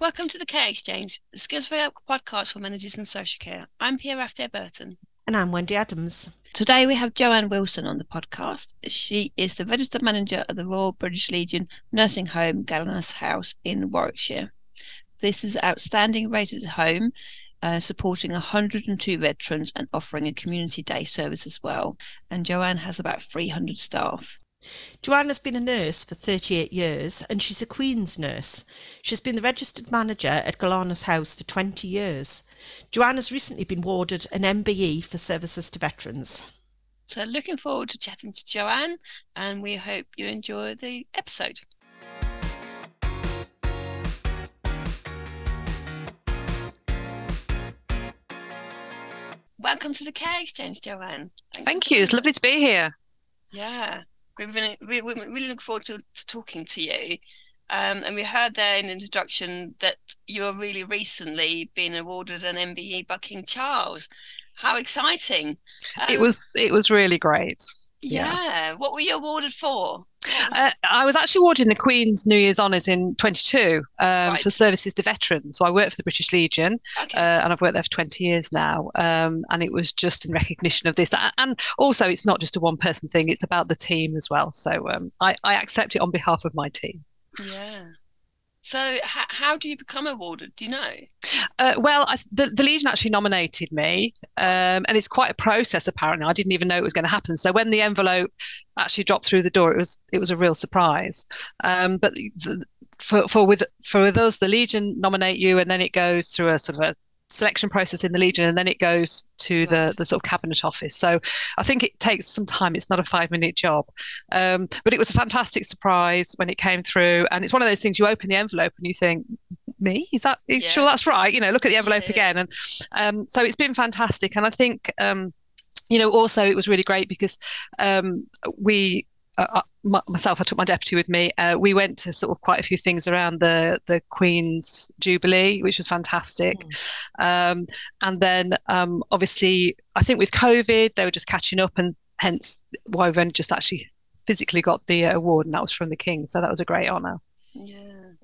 Welcome to The Care Exchange, the Skills for Care podcast for managers in social care. I'm Pia Raftair-Burton. And I'm Wendy Adams. Today we have Joanne Wilson on the podcast. She is the Registered Manager of the Royal British Legion nursing home Galanas House in Warwickshire. This is an outstanding rated home, supporting 102 veterans and offering a community day service as well. And Joanne has about 300 staff. Joanne has been a nurse for 38 years and she's a Queen's nurse. She's been the registered manager at Galanos House for 20 years. Joanne has recently been awarded an MBE for services to veterans. So looking forward to chatting to Joanne, and we hope you enjoy the episode. Welcome to The Care Exchange, Joanne. Thank you. It's lovely to be here. Yeah. We really look forward to talking to you. And we heard there in the introduction that you are really recently been awarded an MBE by King Charles. How exciting. It was really great. Yeah. What were you awarded for? I was actually awarded the Queen's New Year's Honours in 22 for services to veterans. So I worked for the British Legion, and I've worked there for 20 years now. And it was just in recognition of this. And also, it's not just a one-person thing. It's about the team as well. So I accept it on behalf of my team. Yeah. So how do you become awarded? Do you know? Well, the Legion actually nominated me, and it's quite a process, apparently. I didn't even know it was going to happen. So when the envelope actually dropped through the door, it was a real surprise. But for the Legion nominate you, and then it goes through a sort of a selection process in the Legion, and then it goes to the sort of cabinet office. So I think it takes some time. It's not a 5-minute job, but it was a fantastic surprise when it came through. And it's one of those things, you open the envelope and you think, me? Is that, yeah, sure that's right? You know, look at the envelope again. And so it's been fantastic. And I think, you know, also it was really great because I took my deputy with me. We went to sort of quite a few things around the Queen's Jubilee, which was fantastic. And then obviously, I think with COVID, they were just catching up, and hence why we've only just actually physically got the award, and that was from the King. So that was a great honour. Yeah.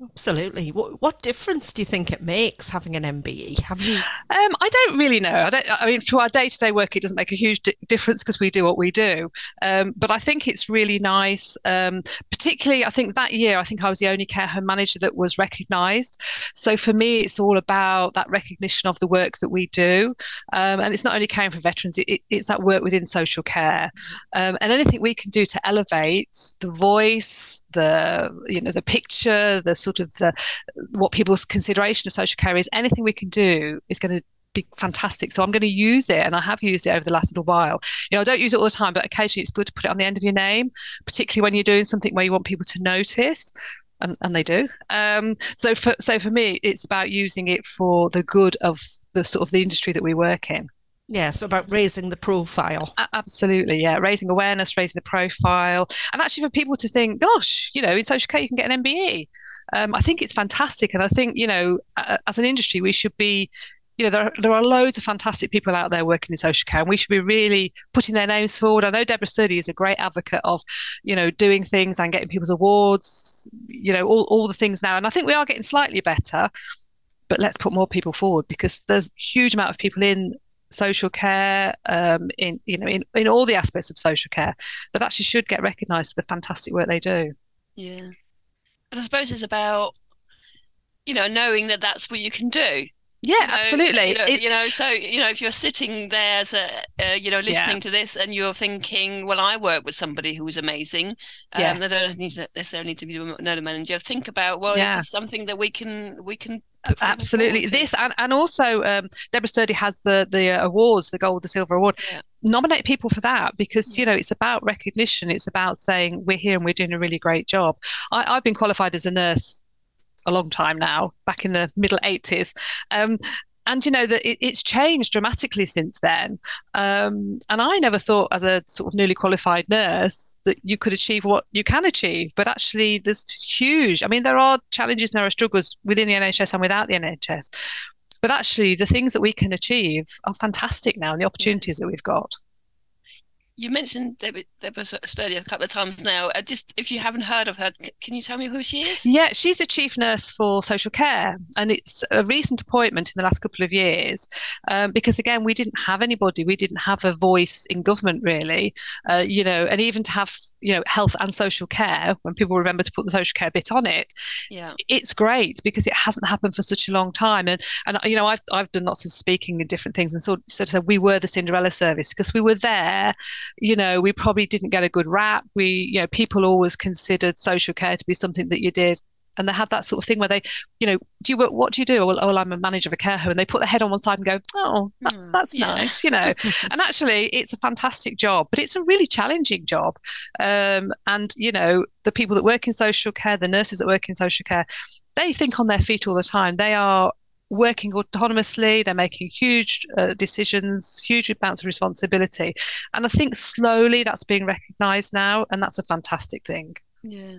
Absolutely. What difference do you think it makes having an MBE? Have you? I don't really know. I mean, for our day-to-day work, it doesn't make a huge difference because we do what we do. But I think it's really nice. Particularly, I think that year, I was the only care home manager that was recognised. So for me, it's all about that recognition of the work that we do. And it's not only caring for veterans, it's that work within social care. And anything we can do to elevate the voice, the picture, the sort of what people's consideration of social care is, anything we can do is going to be fantastic. So I'm going to use it, and I have used it over the last little while. You know, I don't use it all the time, but occasionally it's good to put it on the end of your name, particularly when you're doing something where you want people to notice, and they do. So for me, it's about using it for the good of the sort of the industry that we work in. Yeah, so about raising the profile. Absolutely, yeah. Raising awareness, raising the profile. And actually for people to think, gosh, you know, in social care you can get an MBE. I think it's fantastic. And I think, you know, as an industry, we should be, you know, there are loads of fantastic people out there working in social care, and we should be really putting their names forward. I know Deborah Sturdy is a great advocate of, you know, doing things and getting people's awards, you know, all the things now. And I think we are getting slightly better, but let's put more people forward, because there's a huge amount of people in social care, in all the aspects of social care, that actually should get recognised for the fantastic work they do. Yeah. I suppose it's about, you know, knowing that that's what you can do. Yeah, you know, absolutely. So, if you're sitting there, listening to this, and you're thinking, well, I work with somebody who was amazing. They don't necessarily need to be another manager. Think about, this is something that we can. Absolutely. This and also Deborah Sturdy has the awards, the gold, the silver award. Yeah. Nominate people for that, because, you know, it's about recognition. It's about saying we're here and we're doing a really great job. I've been qualified as a nurse a long time now, back in the middle 80s. And, you know, that it's changed dramatically since then. And I never thought as a sort of newly qualified nurse that you could achieve what you can achieve. But actually, there's huge. I mean, there are challenges and there are struggles within the NHS and without the NHS. But actually, the things that we can achieve are fantastic now, and the opportunities that we've got. You mentioned Deborah Sturdy a couple of times now. Just if you haven't heard of her, can you tell me who she is? Yeah, she's the chief nurse for social care, and it's a recent appointment in the last couple of years because, again, we didn't have anybody. We didn't have a voice in government, really, and even to have, health and social care, when people remember to put the social care bit on it, it's great because it hasn't happened for such a long time. And I've done lots of speaking and different things, and so we were the Cinderella service because we were there. We probably didn't get a good rap. People always considered social care to be something that you did. And they had that sort of thing where they, do you work? What do you do? Well, I'm a manager of a care home. And they put their head on one side and go, that's nice, And actually, it's a fantastic job, but it's a really challenging job. The people that work in social care, the nurses that work in social care, they think on their feet all the time. They are working autonomously, they're making huge decisions, huge amounts of responsibility. And I think slowly that's being recognised now, and that's a fantastic thing. Yeah.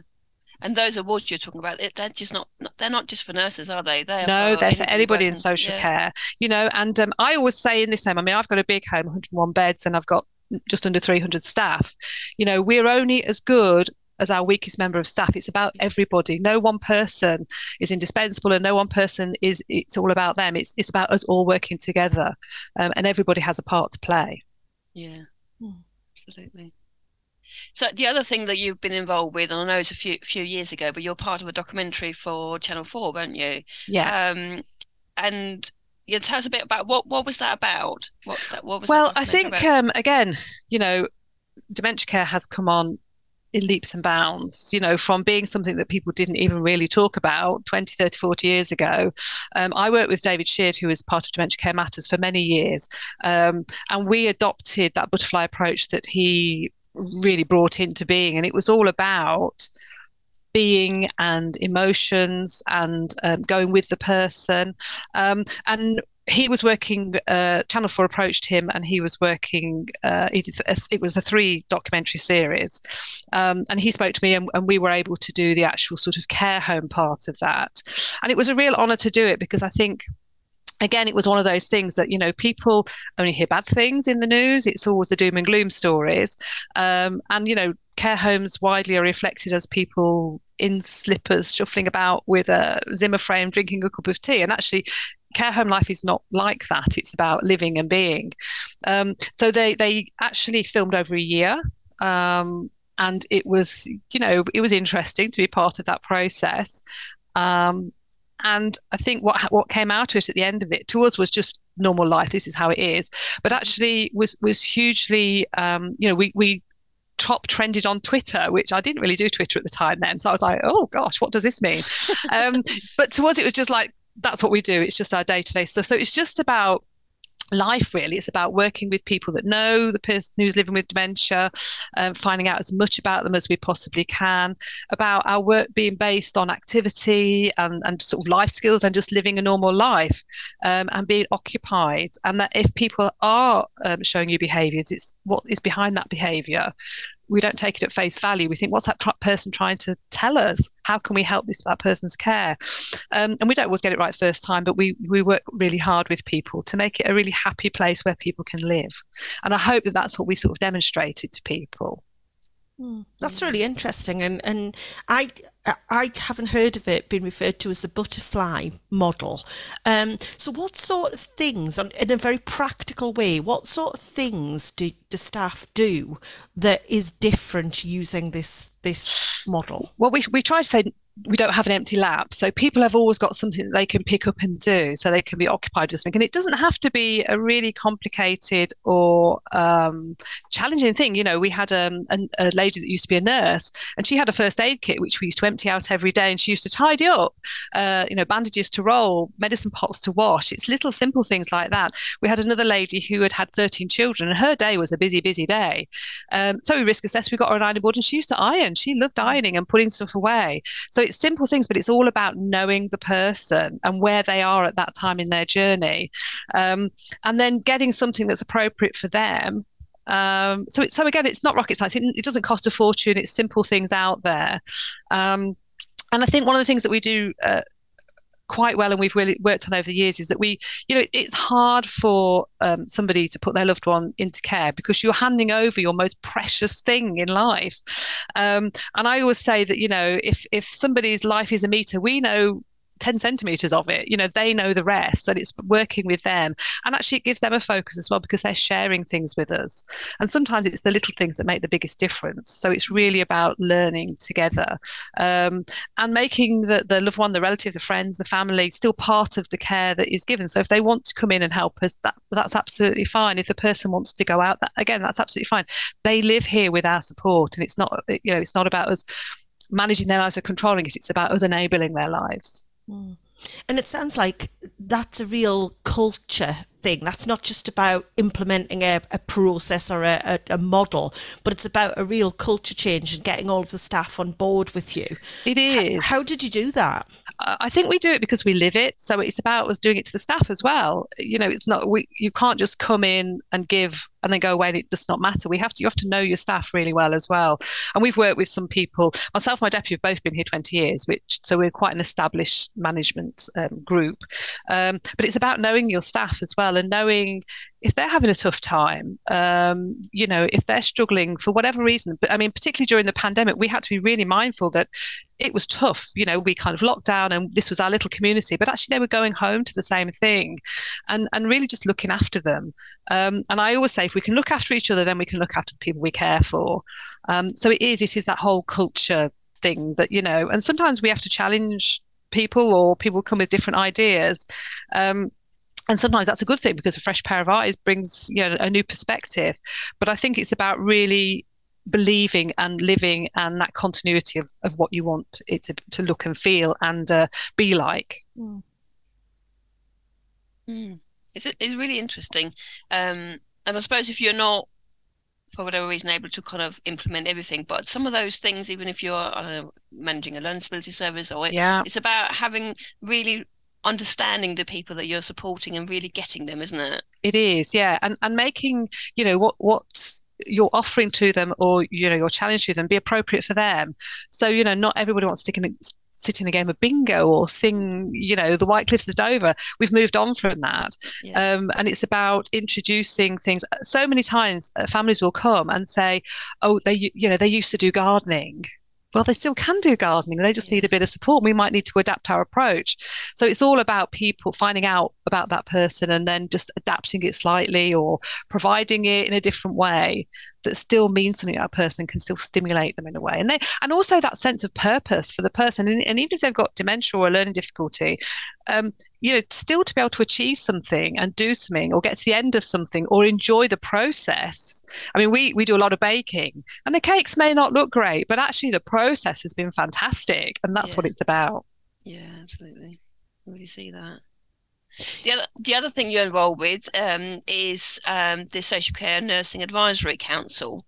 And those awards you're talking about, they're not just for nurses, are they? They're for anybody in social care. And I always say in this home, I've got a big home, 101 beds, and I've got just under 300 staff. We're only as good as our weakest member of staff. It's about everybody. No one person is indispensable, and no one person is. It's all about them. It's about us all working together, and everybody has a part to play. Yeah, absolutely. So the other thing that you've been involved with, and I know it's a few years ago, but you're part of a documentary for Channel 4, weren't you? Yeah. And tell us a bit about what was that about? That documentary about? Dementia care has come on in leaps and bounds, from being something that people didn't even really talk about 20, 30, 40 years ago. I worked with David Sheard, who was part of Dementia Care Matters for many years. And we adopted that butterfly approach that he really brought into being. And it was all about being and emotions and going with the person. And he was working, Channel 4 approached him, and he was working, it was a 3 documentary series. And he spoke to me, and we were able to do the actual sort of care home part of that. And it was a real honour to do it because I think, again, it was one of those things that, people only hear bad things in the news. It's always the doom and gloom stories. Care homes widely are reflected as people in slippers shuffling about with a Zimmer frame drinking a cup of tea. And actually, care home life is not like that. It's about living and being. So they actually filmed over a year, and it was interesting to be part of that process. And I think what came out to us at the end of it, to us, was just normal life. This is how it is. But actually, was hugely we top trended on Twitter, which I didn't really do Twitter at the time then. So I was like, oh gosh, what does this mean? But to us, it was just like, that's what we do. It's just our day-to-day stuff. So it's just about life, really. It's about working with people that know the person who's living with dementia, finding out as much about them as we possibly can, about our work being based on activity and sort of life skills and just living a normal life, and being occupied. And that if people are showing you behaviours, it's what is behind that behaviour. We don't take it at face value. We think, what's that person trying to tell us? How can we help that person's care? And we don't always get it right first time, but we work really hard with people to make it a really happy place where people can live. And I hope that that's what we sort of demonstrated to people. That's really interesting. And I haven't heard of it being referred to as the butterfly model. So what sort of things, in a very practical way, what sort of things do staff do that is different using this model? Well, we try to say we don't have an empty lap. So people have always got something that they can pick up and do, so they can be occupied with something. And it doesn't have to be a really complicated or challenging thing. We had a lady that used to be a nurse, and she had a first aid kit, which we used to empty out every day. And she used to tidy up, bandages to roll, medicine pots to wash. It's little simple things like that. We had another lady who had 13 children, and her day was a busy, busy day. So we risk assessed. We got her an ironing board, and she used to iron. She loved ironing and putting stuff away. So it's simple things, but it's all about knowing the person and where they are at that time in their journey, and then getting something that's appropriate for them. So again, it's not rocket science. It doesn't cost a fortune. It's simple things out there. And I think one of the things that we do quite well and we've really worked on over the years is that we, you know, it's hard for somebody to put their loved one into care because you're handing over your most precious thing in life. And I always say that, you know, if somebody's life is a metre, we know 10 centimetres of it, you know, they know the rest, and it's working with them. And actually it gives them a focus as well because they're sharing things with us. And sometimes it's the little things that make the biggest difference. So it's really about learning together and making the loved one, the relative, the friends, the family still part of the care that is given. So if they want to come in and help us, that's absolutely fine. If the person wants to go out, again, that's absolutely fine. They live here with our support, and it's not, you know, it's not about us managing their lives or controlling it. It's about us enabling their lives. And it sounds like that's a real culture thing. That's not just about implementing a process or a model, but it's about a real culture change and getting all of the staff on board with you. It is. How did you do that? I think we do it because we live it. So it's about us doing it to the staff as well. You know, it's not, you can't just come in and give and then go away and it does not matter. You have to know your staff really well as well. And we've worked with some people, myself and my deputy have both been here 20 years, so we're quite an established management group. But it's about knowing your staff as well and knowing if they're having a tough time, you know, if they're struggling for whatever reason. But I mean, particularly during the pandemic, we had to be really mindful that it was tough. You know, we kind of locked down and this was our little community, but actually they were going home to the same thing and really just looking after them. And I always say, if we can look after each other, then we can look after the people we care for. So it is that whole culture thing that, you know, and sometimes we have to challenge people or people come with different ideas. And sometimes that's a good thing because a fresh pair of eyes brings, you know, a new perspective. But I think it's about really believing and living and that continuity of what you want it to look and feel and be like. Mm. Mm. It's really interesting. And I suppose if you're not, for whatever reason, able to kind of implement everything, but some of those things, even if you're managing a learning disability service or it's about having really understanding the people that you're supporting and really getting them, isn't it? It is, yeah. And making, you know, what you're offering to them or, you know, your challenge to them be appropriate for them. So, you know, not everybody wants to sit in a game of bingo or sing, you know, the White Cliffs of Dover. We've moved on from that. Yeah. And it's about introducing things. So many times families will come and say, oh, they used to do gardening. Well, they still can do gardening. They just need a bit of support. We might need to adapt our approach. So it's all about people finding out about that person and then just adapting it slightly or providing it in a different way that still means something. That person can still stimulate them in a way. And also that sense of purpose for the person. And even if they've got dementia or a learning difficulty, you know, still to be able to achieve something and do something or get to the end of something or enjoy the process. I mean, we do a lot of baking and the cakes may not look great, but actually the process has been fantastic, and that's what it's about. Yeah, absolutely. I really see that. The other thing you're involved with is the Social Care Nursing Advisory Council.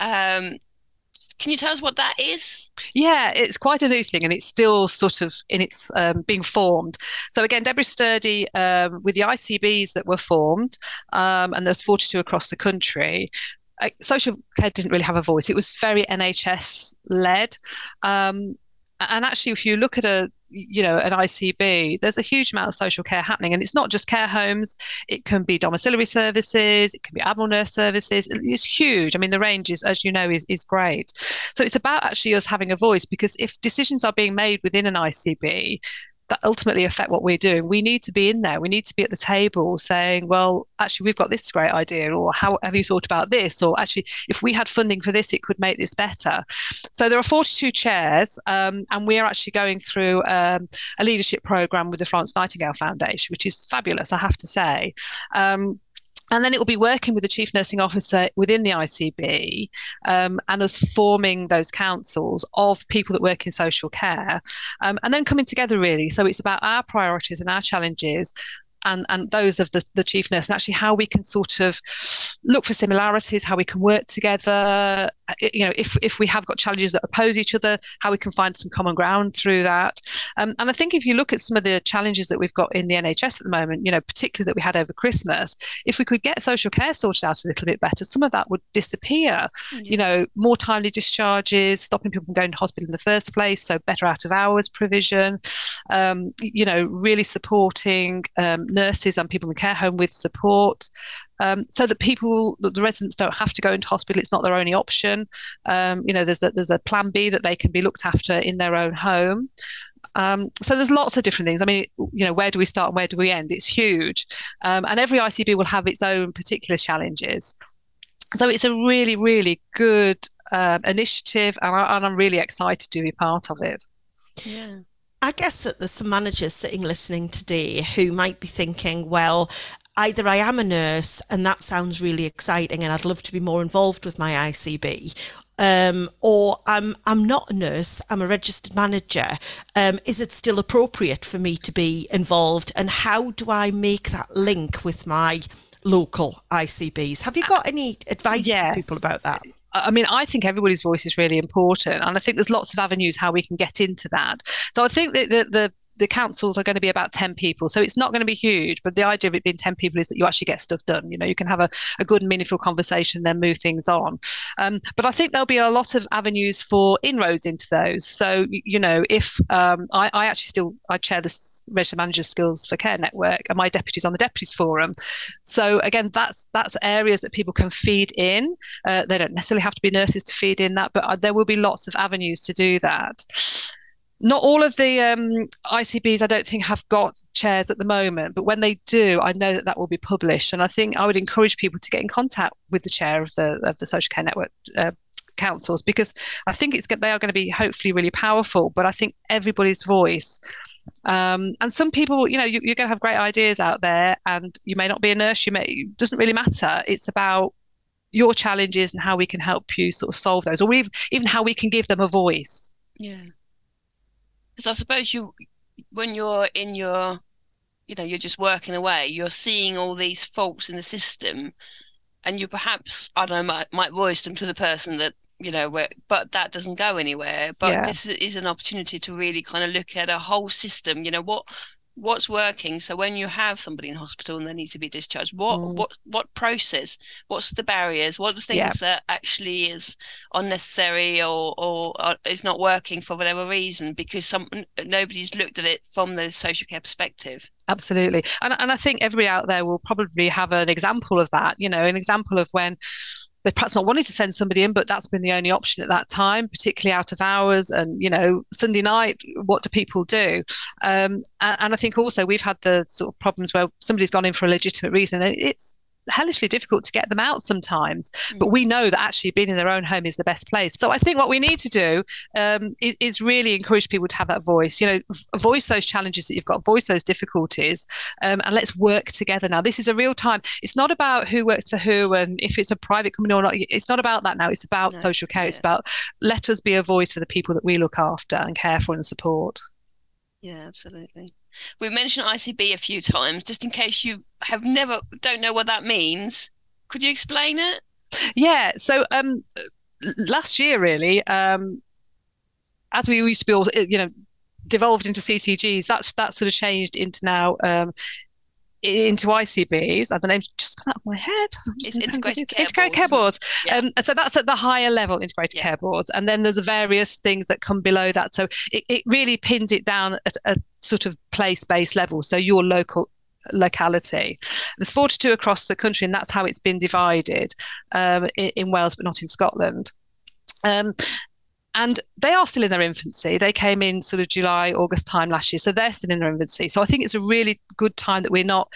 Can you tell us what that is? Yeah, it's quite a new thing, and it's still sort of in its being formed. So again, Deborah Sturdy, with the ICBs that were formed, and there's 42 across the country, social care didn't really have a voice. It was very NHS-led. And actually, if you look at an ICB, there's a huge amount of social care happening, and it's not just care homes. It can be domiciliary services, it can be adult nurse services. It's huge. I mean, the range is, as you know, is great. So it's about actually us having a voice, because if decisions are being made within an ICB that ultimately affect what we're doing, we need to be in there. We need to be at the table saying, well, actually, we've got this great idea, or how have you thought about this? Or actually, if we had funding for this, it could make this better. So there are 42 chairs, and we are actually going through a leadership programme with the Florence Nightingale Foundation, which is fabulous, I have to say. And then it will be working with the Chief Nursing Officer within the ICB and us forming those councils of people that work in social care and then coming together really. So it's about our priorities and our challenges and those of the chief nurse, and actually how we can sort of look for similarities, how we can work together, you know, if we have got challenges that oppose each other, how we can find some common ground through that. And I think if you look at some of the challenges that we've got in the NHS at the moment, you know, particularly that we had over Christmas, if we could get social care sorted out a little bit better, some of that would disappear. Mm-hmm. You know, more timely discharges, stopping people from going to hospital in the first place, so better out of hours provision, you know, really supporting nurses and people in the care home with support, so that people, that the residents don't have to go into hospital. It's not their only option. You know, there's a plan B that they can be looked after in their own home. So there's lots of different things. I mean, you know, where do we start and where do we end? It's huge. And every ICB will have its own particular challenges. So it's a really, really good initiative, and I'm really excited to be part of it. Yeah. I guess that there's some managers sitting listening today who might be thinking, well, either I am a nurse and that sounds really exciting and I'd love to be more involved with my ICB, or I'm not a nurse, I'm a registered manager. Is it still appropriate for me to be involved? And how do I make that link with my local ICBs? Have you got any advice for people about that? I mean, I think everybody's voice is really important, and I think there's lots of avenues how we can get into that. So I think that the councils are going to be about 10 people. So it's not going to be huge, but the idea of it being 10 people is that you actually get stuff done. You know, you can have a good and meaningful conversation, then move things on. But I think there'll be a lot of avenues for inroads into those. So, you know, if I chair the Registered Manager Skills for Care Network, and my deputy's on the Deputies Forum. So again, that's areas that people can feed in. They don't necessarily have to be nurses to feed in that, but there will be lots of avenues to do that. Not all of the ICBs, I don't think, have got chairs at the moment, but when they do, I know that will be published. And I think I would encourage people to get in contact with the chair of the Social Care Network councils, because I think they are going to be hopefully really powerful. But I think everybody's voice, and some people, you know, you're going to have great ideas out there, and you may not be a nurse. It doesn't really matter. It's about your challenges and how we can help you sort of solve those, or even how we can give them a voice. Yeah. Because I suppose when you're in your, you know, you're just working away, you're seeing all these faults in the system, and you perhaps, I don't know, might voice them to the person that, you know, but that doesn't go anywhere. But this is an opportunity to really kind of look at a whole system, you know, what's working. So when you have somebody in hospital and they need to be discharged, what process, what's the barriers, what are the things that actually is unnecessary or is not working for whatever reason, because nobody's looked at it from the social care perspective. Absolutely. And I think everybody out there will probably have an example of that, you know, an example of when they've perhaps not wanted to send somebody in, but that's been the only option at that time, particularly out of hours and, you know, Sunday night, what do people do? And I think also we've had the sort of problems where somebody's gone in for a legitimate reason, and it's hellishly difficult to get them out sometimes, but we know that actually being in their own home is the best place. So I think what we need to do is really encourage people to have that voice, you know, voice those challenges that you've got, voice those difficulties, and let's work together now. This is a real time. It's not about who works for who and if it's a private company or not. It's not about that now. It's about social care. Yeah. It's about, let us be a voice for the people that we look after and care for and support. Yeah, absolutely. We've mentioned ICB a few times. Just in case you don't know what that means, could you explain it? Yeah. So last year, really, as we used to be all, you know, devolved into CCGs, that sort of changed into now into ICBs. The name's just come out of my head. It's Integrated Care Boards. Yeah. And so that's at the higher level, Integrated Care Boards. And then there's various things that come below that. So it really pins it down at a sort of place-based level, so your locality. There's 42 across the country, and that's how it's been divided in Wales, but not in Scotland. And they are still in their infancy. They came in sort of July, August time last year. So they're still in their infancy. So I think it's a really good time that we're not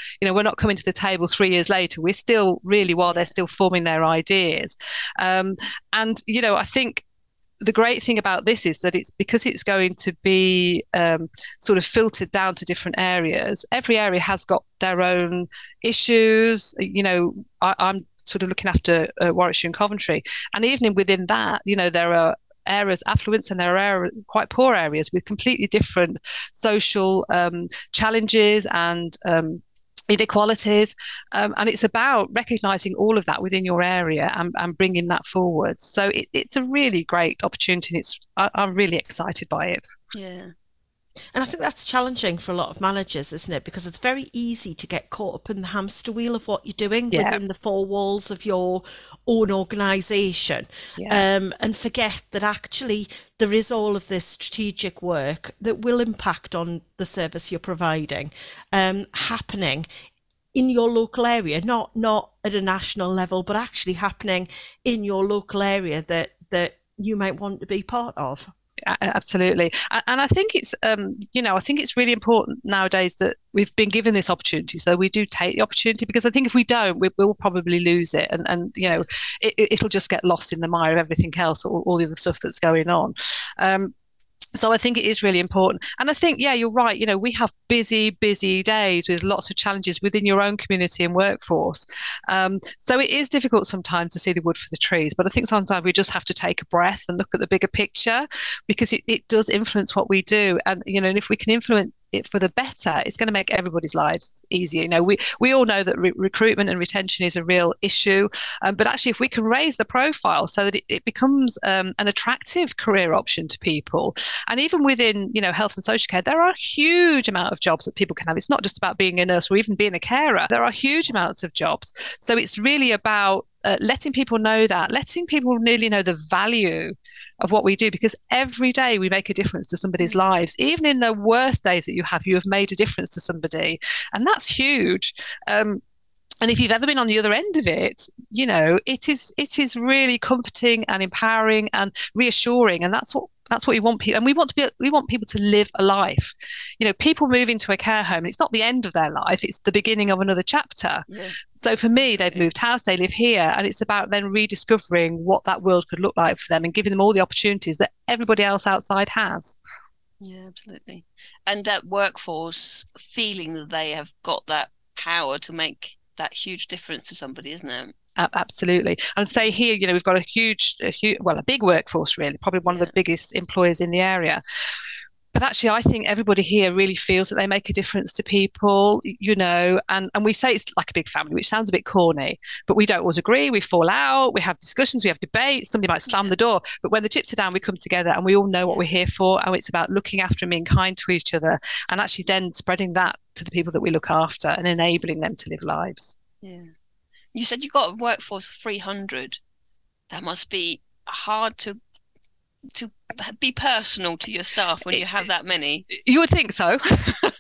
coming to the table 3 years later. We're still really, while they're still forming their ideas. And, you know, I think the great thing about this is that it's because it's going to be sort of filtered down to different areas. Every area has got their own issues. You know, I'm sort of looking after Warwickshire and Coventry. And even within that, you know, there are areas affluence and there are quite poor areas with completely different social challenges and inequalities, and it's about recognising all of that within your area and bringing that forward. So it's a really great opportunity, and I'm really excited by it. Yeah. And I think that's challenging for a lot of managers, isn't it? Because it's very easy to get caught up in the hamster wheel of what you're doing within the four walls of your own organisation, and forget that actually there is all of this strategic work that will impact on the service you're providing happening in your local area, not at a national level, but actually happening in your local area that you might want to be part of. Absolutely. And I think it's, I think it's really important nowadays that we've been given this opportunity. So we do take the opportunity, because I think if we don't, we'll probably lose it. And you know, it'll just get lost in the mire of everything else, all the other stuff that's going on. So I think it is really important. And I think, yeah, you're right. You know, we have busy, busy days with lots of challenges within your own community and workforce. So it is difficult sometimes to see the wood for the trees. But I think sometimes we just have to take a breath and look at the bigger picture, because it does influence what we do. And, you know, and if we can influence it for the better, it's going to make everybody's lives easier. You know, we all know that recruitment and retention is a real issue, but actually if we can raise the profile so that it becomes an attractive career option to people, and even within, you know, health and social care, there are a huge amount of jobs that people can have. It's not just about being a nurse or even being a carer. There are huge amounts of jobs. So it's really about letting people know that, letting people really know the value of what we do, because every day we make a difference to somebody's lives. Even in the worst days that you have made a difference to somebody, and that's huge. And if you've ever been on the other end of it, you know, it is really comforting and empowering and reassuring, and that's what you want people. And we want people to live a life. You know, people move into a care home, and it's not the end of their life, it's the beginning of another chapter. Yeah. So for me, they've moved house, they live here, and it's about then rediscovering what that world could look like for them and giving them all the opportunities that everybody else outside has. Yeah, absolutely. And that workforce feeling that they have got that power to make that huge difference to somebody, isn't it? Absolutely. And say here, you know, we've got a big workforce, really, probably one of the biggest employers in the area. But actually, I think everybody here really feels that they make a difference to people, you know, and we say it's like a big family, which sounds a bit corny, but we don't always agree. We fall out, we have discussions, we have debates, somebody might slam the door. But when the chips are down, we come together and we all know what we're here for. And it's about looking after and being kind to each other, and actually then spreading that to the people that we look after and enabling them to live lives. Yeah. You said you got a workforce of 300. That must be hard to be personal to your staff when you have that many. You would think so.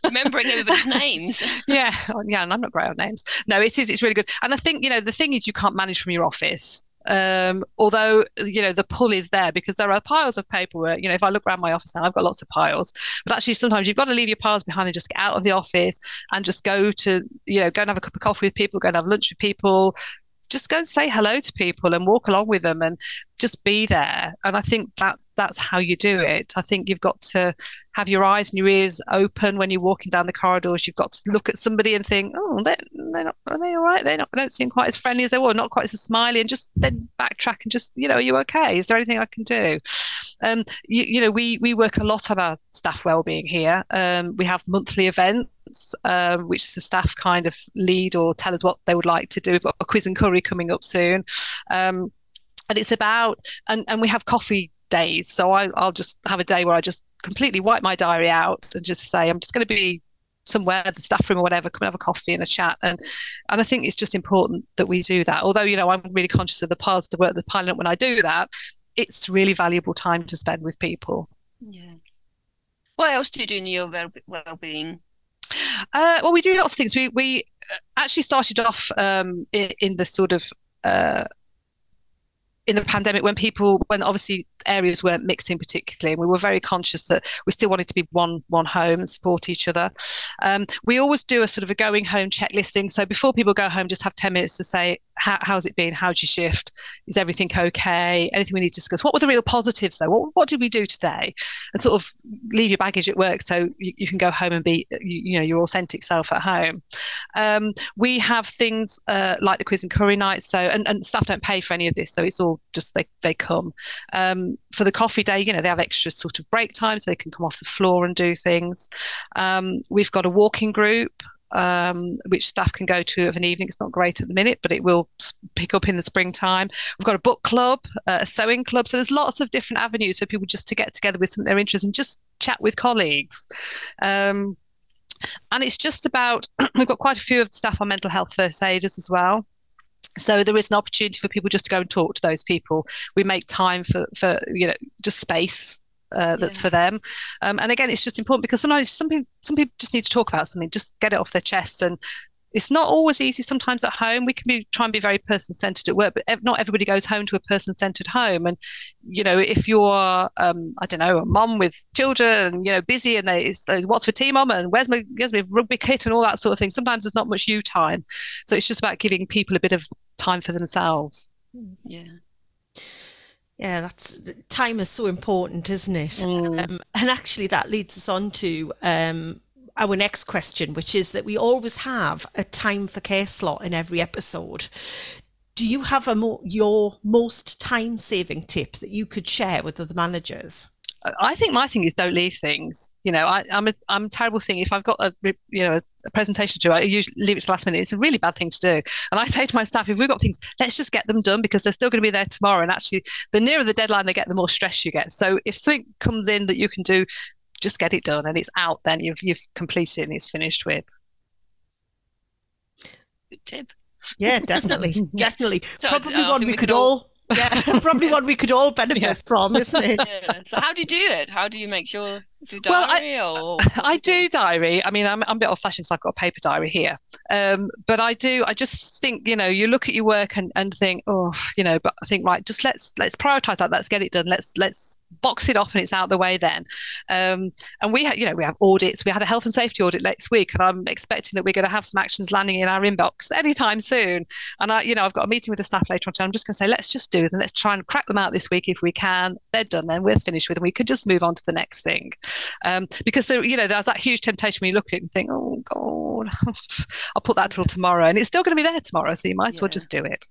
Remembering everybody's names. Yeah, and I'm not great on names. No, it is. It's really good. And I think, you know, the thing is you can't manage from your office. Although, you know, the pull is there because there are piles of paperwork. You know, if I look around my office now, I've got lots of piles. But actually, sometimes you've got to leave your piles behind and just get out of the office and just go and have a cup of coffee with people, go and have lunch with people. Just go and say hello to people and walk along with them and just be there. And I think that's how you do it. I think you've got to have your eyes and your ears open when you're walking down the corridors. You've got to look at somebody and think, oh, are they all right? They don't seem quite as friendly as they were, not quite as smiley, and just then backtrack and just, you know, are you okay? Is there anything I can do? We work a lot on our staff wellbeing here. We have monthly events. Which the staff kind of lead or tell us what they would like to do. We've got a quiz and curry coming up soon. And it's about, and we have coffee days. So I'll just have a day where I just completely wipe my diary out and just say, I'm just going to be somewhere, the staff room or whatever, come and have a coffee and a chat. And I think it's just important that we do that. Although, you know, I'm really conscious of the piles of work that's piling up when I do that. It's really valuable time to spend with people. Yeah. What else do you do in your wellbeing? Well, we do lots of things. We actually started off in the sort of in the pandemic when obviously areas weren't mixing particularly, and we were very conscious that we still wanted to be one home and support each other. We always do a sort of a going home checklist thing. So before people go home, just have 10 minutes to say, how's it been? How'd you shift? Is everything okay? Anything we need to discuss? What were the real positives though? What did we do today? And sort of leave your baggage at work so you can go home and be, you know, your authentic self at home. We have things like the quiz and curry nights. So, and staff don't pay for any of this. So it's all just, they come. For the coffee day, you know, they have extra sort of break time so they can come off the floor and do things. We've got a walking group which staff can go to of an evening. It's not great at the minute, but it will pick up in the springtime. We've got a book club, a sewing club. So there's lots of different avenues for people just to get together with some of their interests and just chat with colleagues. And it's just about, we've got quite a few of the staff on mental health first aiders as well. So there is an opportunity for people just to go and talk to those people. We make time for you know, just space that's for them. And again, it's just important because sometimes some people just need to talk about something, just get it off their chest. And it's not always easy sometimes at home. We can try and be very person-centred at work, but not everybody goes home to a person-centred home. And, you know, if you're, I don't know, a mum with children and, you know, busy and it's like, what's for tea, mum? And where's my rugby kit and all that sort of thing? Sometimes there's not much you time. So it's just about giving people a bit of time for themselves. Yeah. Yeah, that's, time is so important, isn't it? And actually that leads us on to... our next question, which is that we always have a time for care slot in every episode. Do you have your most time-saving tip that you could share with other managers? I think my thing is don't leave things. You know, I'm a terrible thing. If I've got a presentation to do, I usually leave it to the last minute. It's a really bad thing to do. And I say to my staff, if we've got things, let's just get them done because they're still going to be there tomorrow. And actually, the nearer the deadline they get, the more stress you get. So if something comes in that you can do, just get it done and it's out, then you've completed it and it's finished with. Good tip. Yeah, definitely. So probably one we could all benefit from, isn't it? Yeah. So how do you do it? How do you make your diary? Well, I do diary. I mean, I'm a bit old-fashioned, so I've got a paper diary here. But I just think, you know, you look at your work and think, oh, you know, but I think, right, just let's prioritise that. Let's get it done. Let's box it off and it's out the way then. And we have audits. We had a health and safety audit next week, and I'm expecting that we're going to have some actions landing in our inbox anytime soon. And I've got a meeting with the staff later on today. I'm just going to say, let's just do it and let's try and crack them out this week if we can. They're done, then we're finished with them. We could just move on to the next thing. Because there, you know, there's that huge temptation when you look at it and think, oh God, I'll put that till tomorrow, and it's still going to be there tomorrow. So you might as well just do it.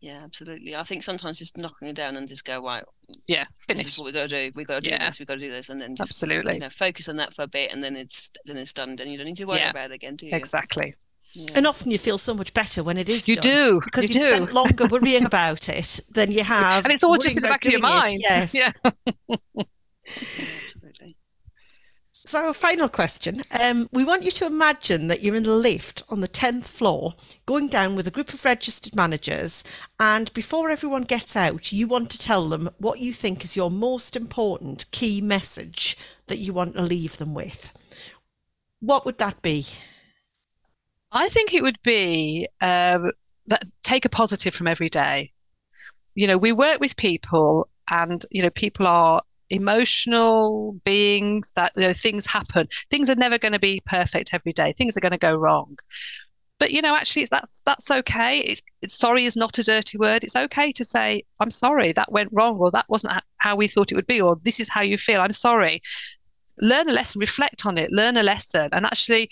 Yeah, absolutely. I think sometimes just knocking it down and just go, right. Yeah, finish. This is what we got to do. We got to do this. We got to do this, and then just, absolutely, you know, focus on that for a bit, and then it's done, and you don't need to worry about it again, do you? Exactly. Yeah. And often you feel so much better when it is done. You do. Because you've spent longer worrying about it than you have. And it's always just in the back of your mind. Yes. Yeah. Absolutely. So our final question, we want you to imagine that you're in the lift on the 10th floor going down with a group of registered managers, and before everyone gets out you want to tell them what you think is your most important key message that you want to leave them with. What would that be? I think it would be that take a positive from every day. You know, we work with people and, you know, people are emotional beings, that, you know, things happen. Things are never going to be perfect every day. Things are going to go wrong. But, you know, actually, that's okay. It's sorry is not a dirty word. It's okay to say, I'm sorry, that went wrong, or that wasn't how we thought it would be, or this is how you feel, I'm sorry. Learn a lesson, reflect on it, learn a lesson. And actually,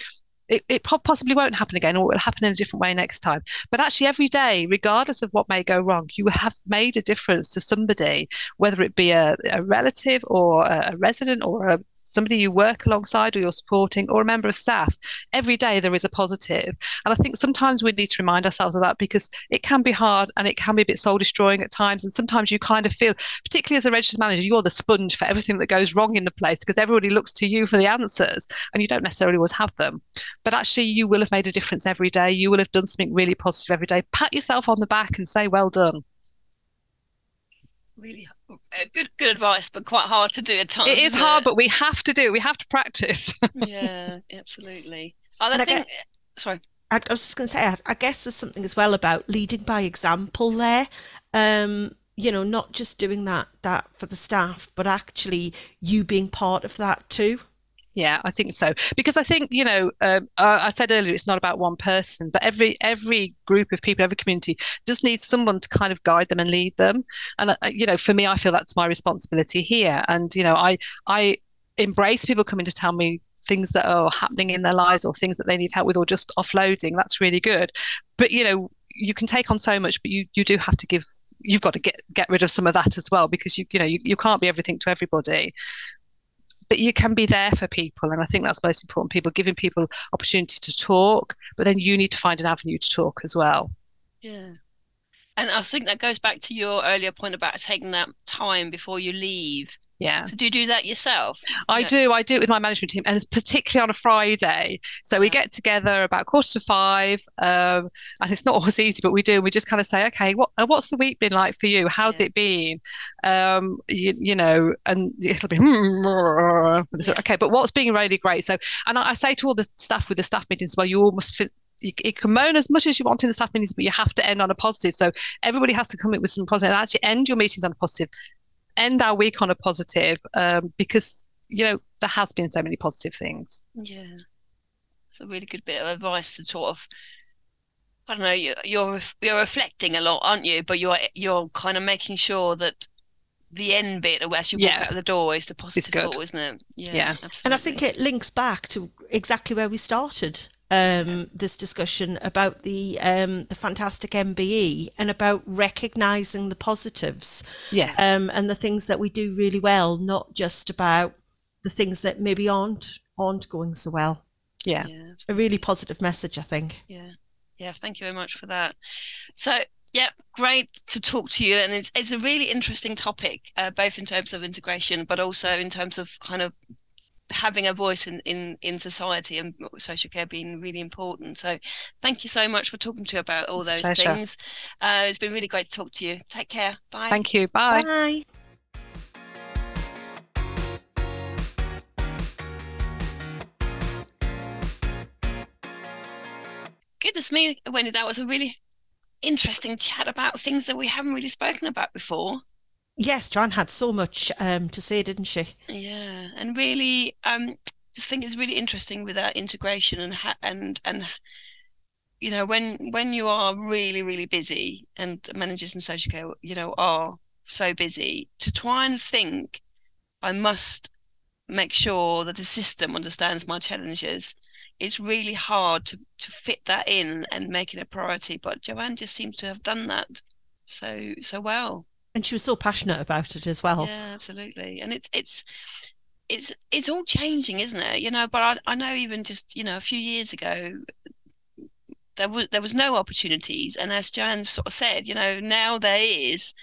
it possibly won't happen again, or it will happen in a different way next time. But actually, every day, regardless of what may go wrong, you have made a difference to somebody, whether it be a relative or a resident or somebody you work alongside or you're supporting or a member of staff. Every day there is a positive. And I think sometimes we need to remind ourselves of that, because it can be hard and it can be a bit soul destroying at times. And sometimes you kind of feel, particularly as a registered manager, you're the sponge for everything that goes wrong in the place, because everybody looks to you for the answers and you don't necessarily always have them. But actually you will have made a difference every day. You will have done something really positive every day. Pat yourself on the back and say, well done. Really good advice, but quite hard to do at times. It is hard, but we have to do it. We have to practice. Yeah, absolutely. I was just going to say, I guess there's something as well about leading by example there. You know, not just doing that for the staff, but actually you being part of that too. Yeah, I think so. Because I think, you know, I said earlier, it's not about one person, but every group of people, every community just needs someone to kind of guide them and lead them. And, you know, for me, I feel that's my responsibility here. And, you know, I embrace people coming to tell me things that are happening in their lives or things that they need help with or just offloading. That's really good. But, you know, you can take on so much, but you do have to give, you've got to get rid of some of that as well, because, you know, you can't be everything to everybody. but you can be there for people. And I think that's most important, people giving people opportunity to talk, but then you need to find an avenue to talk as well. Yeah. And I think that goes back to your earlier point about taking that time before you leave. Yeah. So do you do that yourself? I do it with my management team, and it's particularly on a Friday. So we get together about 4:45. And it's not always easy, but we do. And we just kind of say, okay, what's the week been like for you? How's it been? You know, and it'll be, okay, but what's been really great? So, and I say to all the staff with the staff meetings, well, you all must fit. You can moan as much as you want in the staff meetings, but you have to end on a positive. So everybody has to come up with some positive, and actually end your meetings on a positive, end our week on a positive, because, you know, there has been so many positive things. Yeah. It's a really good bit of advice to sort of, I don't know, you're reflecting a lot, aren't you? But you're kind of making sure that the end bit of where you walk out of the door is the positive thought, isn't it? Yeah, absolutely. And I think it links back to exactly where we started. This discussion about the fantastic MBE and about recognising the positives, and the things that we do really well, not just about the things that maybe aren't going so well. Yeah, a really positive message, I think. Yeah. Thank you very much for that. So. Yep, great to talk to you, and it's a really interesting topic, both in terms of integration, but also in terms of kind of having a voice in society, and social care being really important. So thank you so much for talking to you about all those things. It's been really great to talk to you. Take care. Bye. Thank you. Bye. Bye. Goodness me, Wendy, that was a really interesting chat about things that we haven't really spoken about before. Yes, Joanne had so much to say, didn't she? Yeah, and really, just think it's really interesting with that integration and you know, when you are really, really busy, and managers in social care, you know, are so busy, to try and think, I must make sure that the system understands my challenges. It's really hard to fit that in and make it a priority, but Joanne just seems to have done that so well. And she was so passionate about it as well. Yeah, absolutely. And it's all changing, isn't it? You know, but I know even just, you know, a few years ago, there was no opportunities. And as Joanne sort of said, you know, now there is,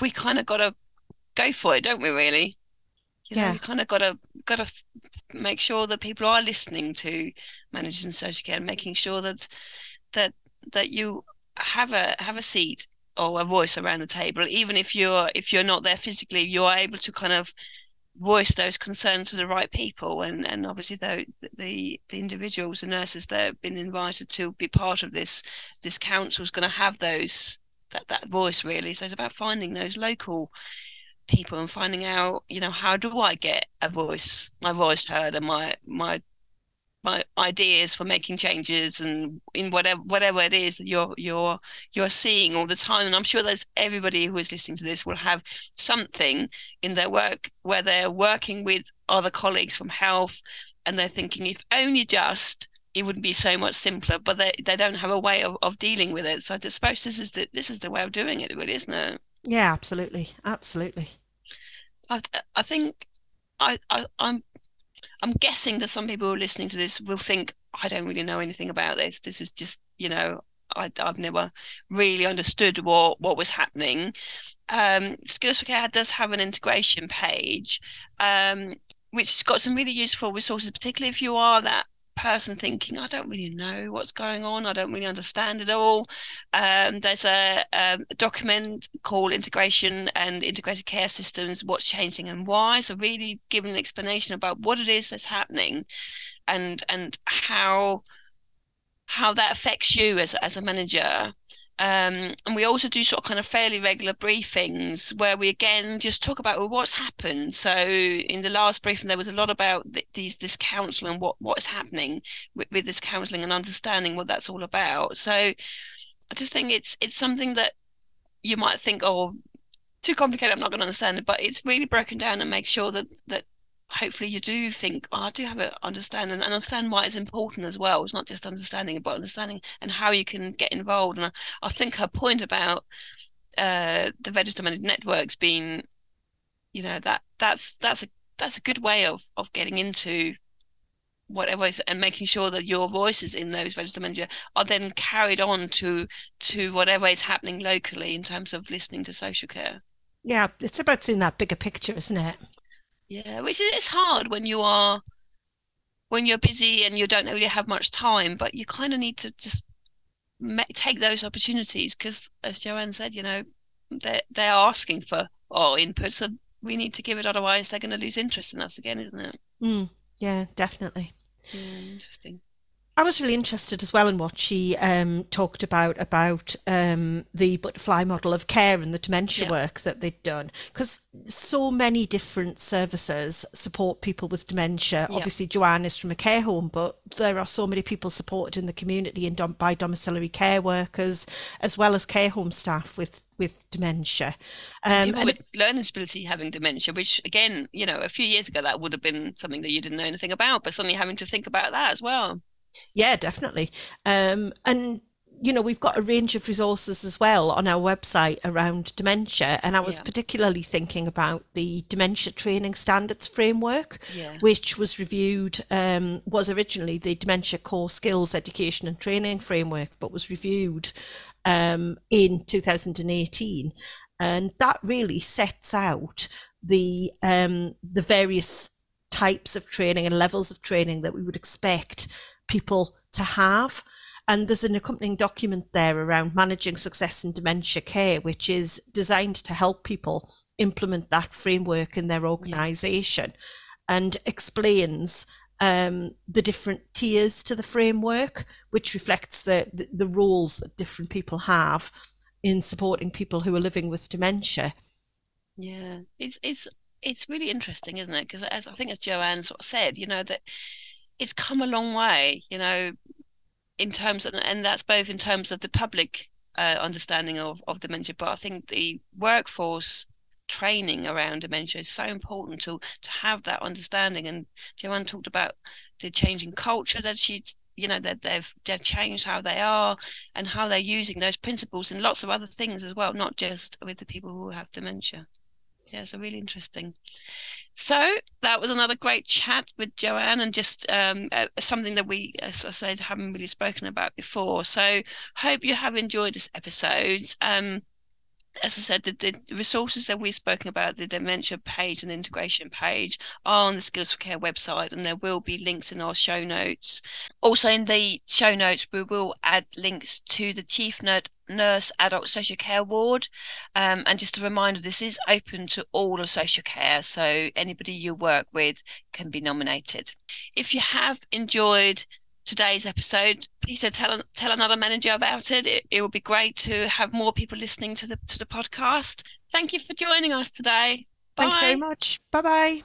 we kind of got to go for it, don't we, really? You know, you kind of got to make sure that people are listening to managers in social care, and making sure that you have a seat or a voice around the table, even if you're not there physically, you are able to kind of voice those concerns to the right people, and obviously the individuals, the nurses that have been invited to be part of this council is going to have that voice, really. So it's about finding those local people and finding out, you know, how do I get my voice heard, and my ideas for making changes, and in whatever it is that you're seeing all the time. And I'm sure there's everybody who is listening to this will have something in their work where they're working with other colleagues from health, and they're thinking, if only just it would be so much simpler, but they don't have a way of dealing with it. So I just suppose this is the way of doing it, really, isn't it? Yeah, absolutely. I think I'm guessing that some people who are listening to this will think, I don't really know anything about this. This is just, you know, I've never really understood what was happening. Skills for Care does have an integration page, which has got some really useful resources, particularly if you are that person thinking, I don't really know what's going on, I don't really understand it all. There's a document called Integration and Integrated Care Systems, What's Changing and Why, so really giving an explanation about what it is that's happening, and how that affects you as a manager. And we also do sort of kind of fairly regular briefings where we again just talk about, well, what's happened. So in the last briefing, there was a lot about this council and what is happening with this counselling, and understanding what that's all about. So I just think it's something that you might think, oh, too complicated, I'm not going to understand it, but it's really broken down, and make sure that hopefully you do think, oh, I do have an understanding, and understand why it's important as well. It's not just understanding, but understanding and how you can get involved. And I think her point about the registered manager networks being, you know, that's that's a good way of getting into whatever is, and making sure that your voices in those registered manager are then carried on to whatever is happening locally in terms of listening to social care. Yeah, it's about seeing that bigger picture, isn't it? Yeah, which is, it's hard when you are, when you're busy and you don't really have much time, but you kind of need to just take those opportunities, because as Joanne said, you know, they're asking for our input, so we need to give it, otherwise they're going to lose interest in us again, isn't it? Mm, yeah, definitely. Yeah, interesting. I was really interested as well in what she talked about the butterfly model of care and the dementia work that they'd done, because so many different services support people with dementia. Yeah. Obviously, Joanne is from a care home, but there are so many people supported in the community and by domiciliary care workers, as well as care home staff with dementia. People with learning disability having dementia, which again, you know, a few years ago, that would have been something that you didn't know anything about, but suddenly having to think about that as well. Yeah, definitely. And, you know, we've got a range of resources as well on our website around dementia. And I was particularly thinking about the Dementia Training Standards Framework, which was reviewed, was originally the Dementia Core Skills Education and Training Framework, but was reviewed in 2018. And that really sets out the various types of training and levels of training that we would expect people to have. And there's an accompanying document there around managing success in dementia care, which is designed to help people implement that framework in their organisation, and explains the different tiers to the framework, which reflects the roles that different people have in supporting people who are living with dementia. Yeah, it's really interesting, isn't it? Because as I think, as Joanne sort of said, you know, that it's come a long way, you know, in terms of, and that's both in terms of the public understanding of dementia, but I think the workforce training around dementia is so important to have that understanding. And Joanne talked about the changing culture that she's, you know, that they've changed how they are and how they're using those principles in lots of other things as well, not just with the people who have dementia. Yeah, so really interesting. So that was another great chat with Joanne, and just something that we, as I said, haven't really spoken about before. So hope you have enjoyed this episode. As I said, the resources that we've spoken about, the dementia page and integration page, are on the Skills for Care website, and there will be links in our show notes. Also in the show notes, we will add links to the Chief Nurse Adult Social Care Ward, and just a reminder, this is open to all of social care, so anybody you work with can be nominated. If you have enjoyed today's episode, please tell another manager about it. It would be great to have more people listening to the podcast. Thank you for joining us today. Bye. Thank you very much. Bye bye.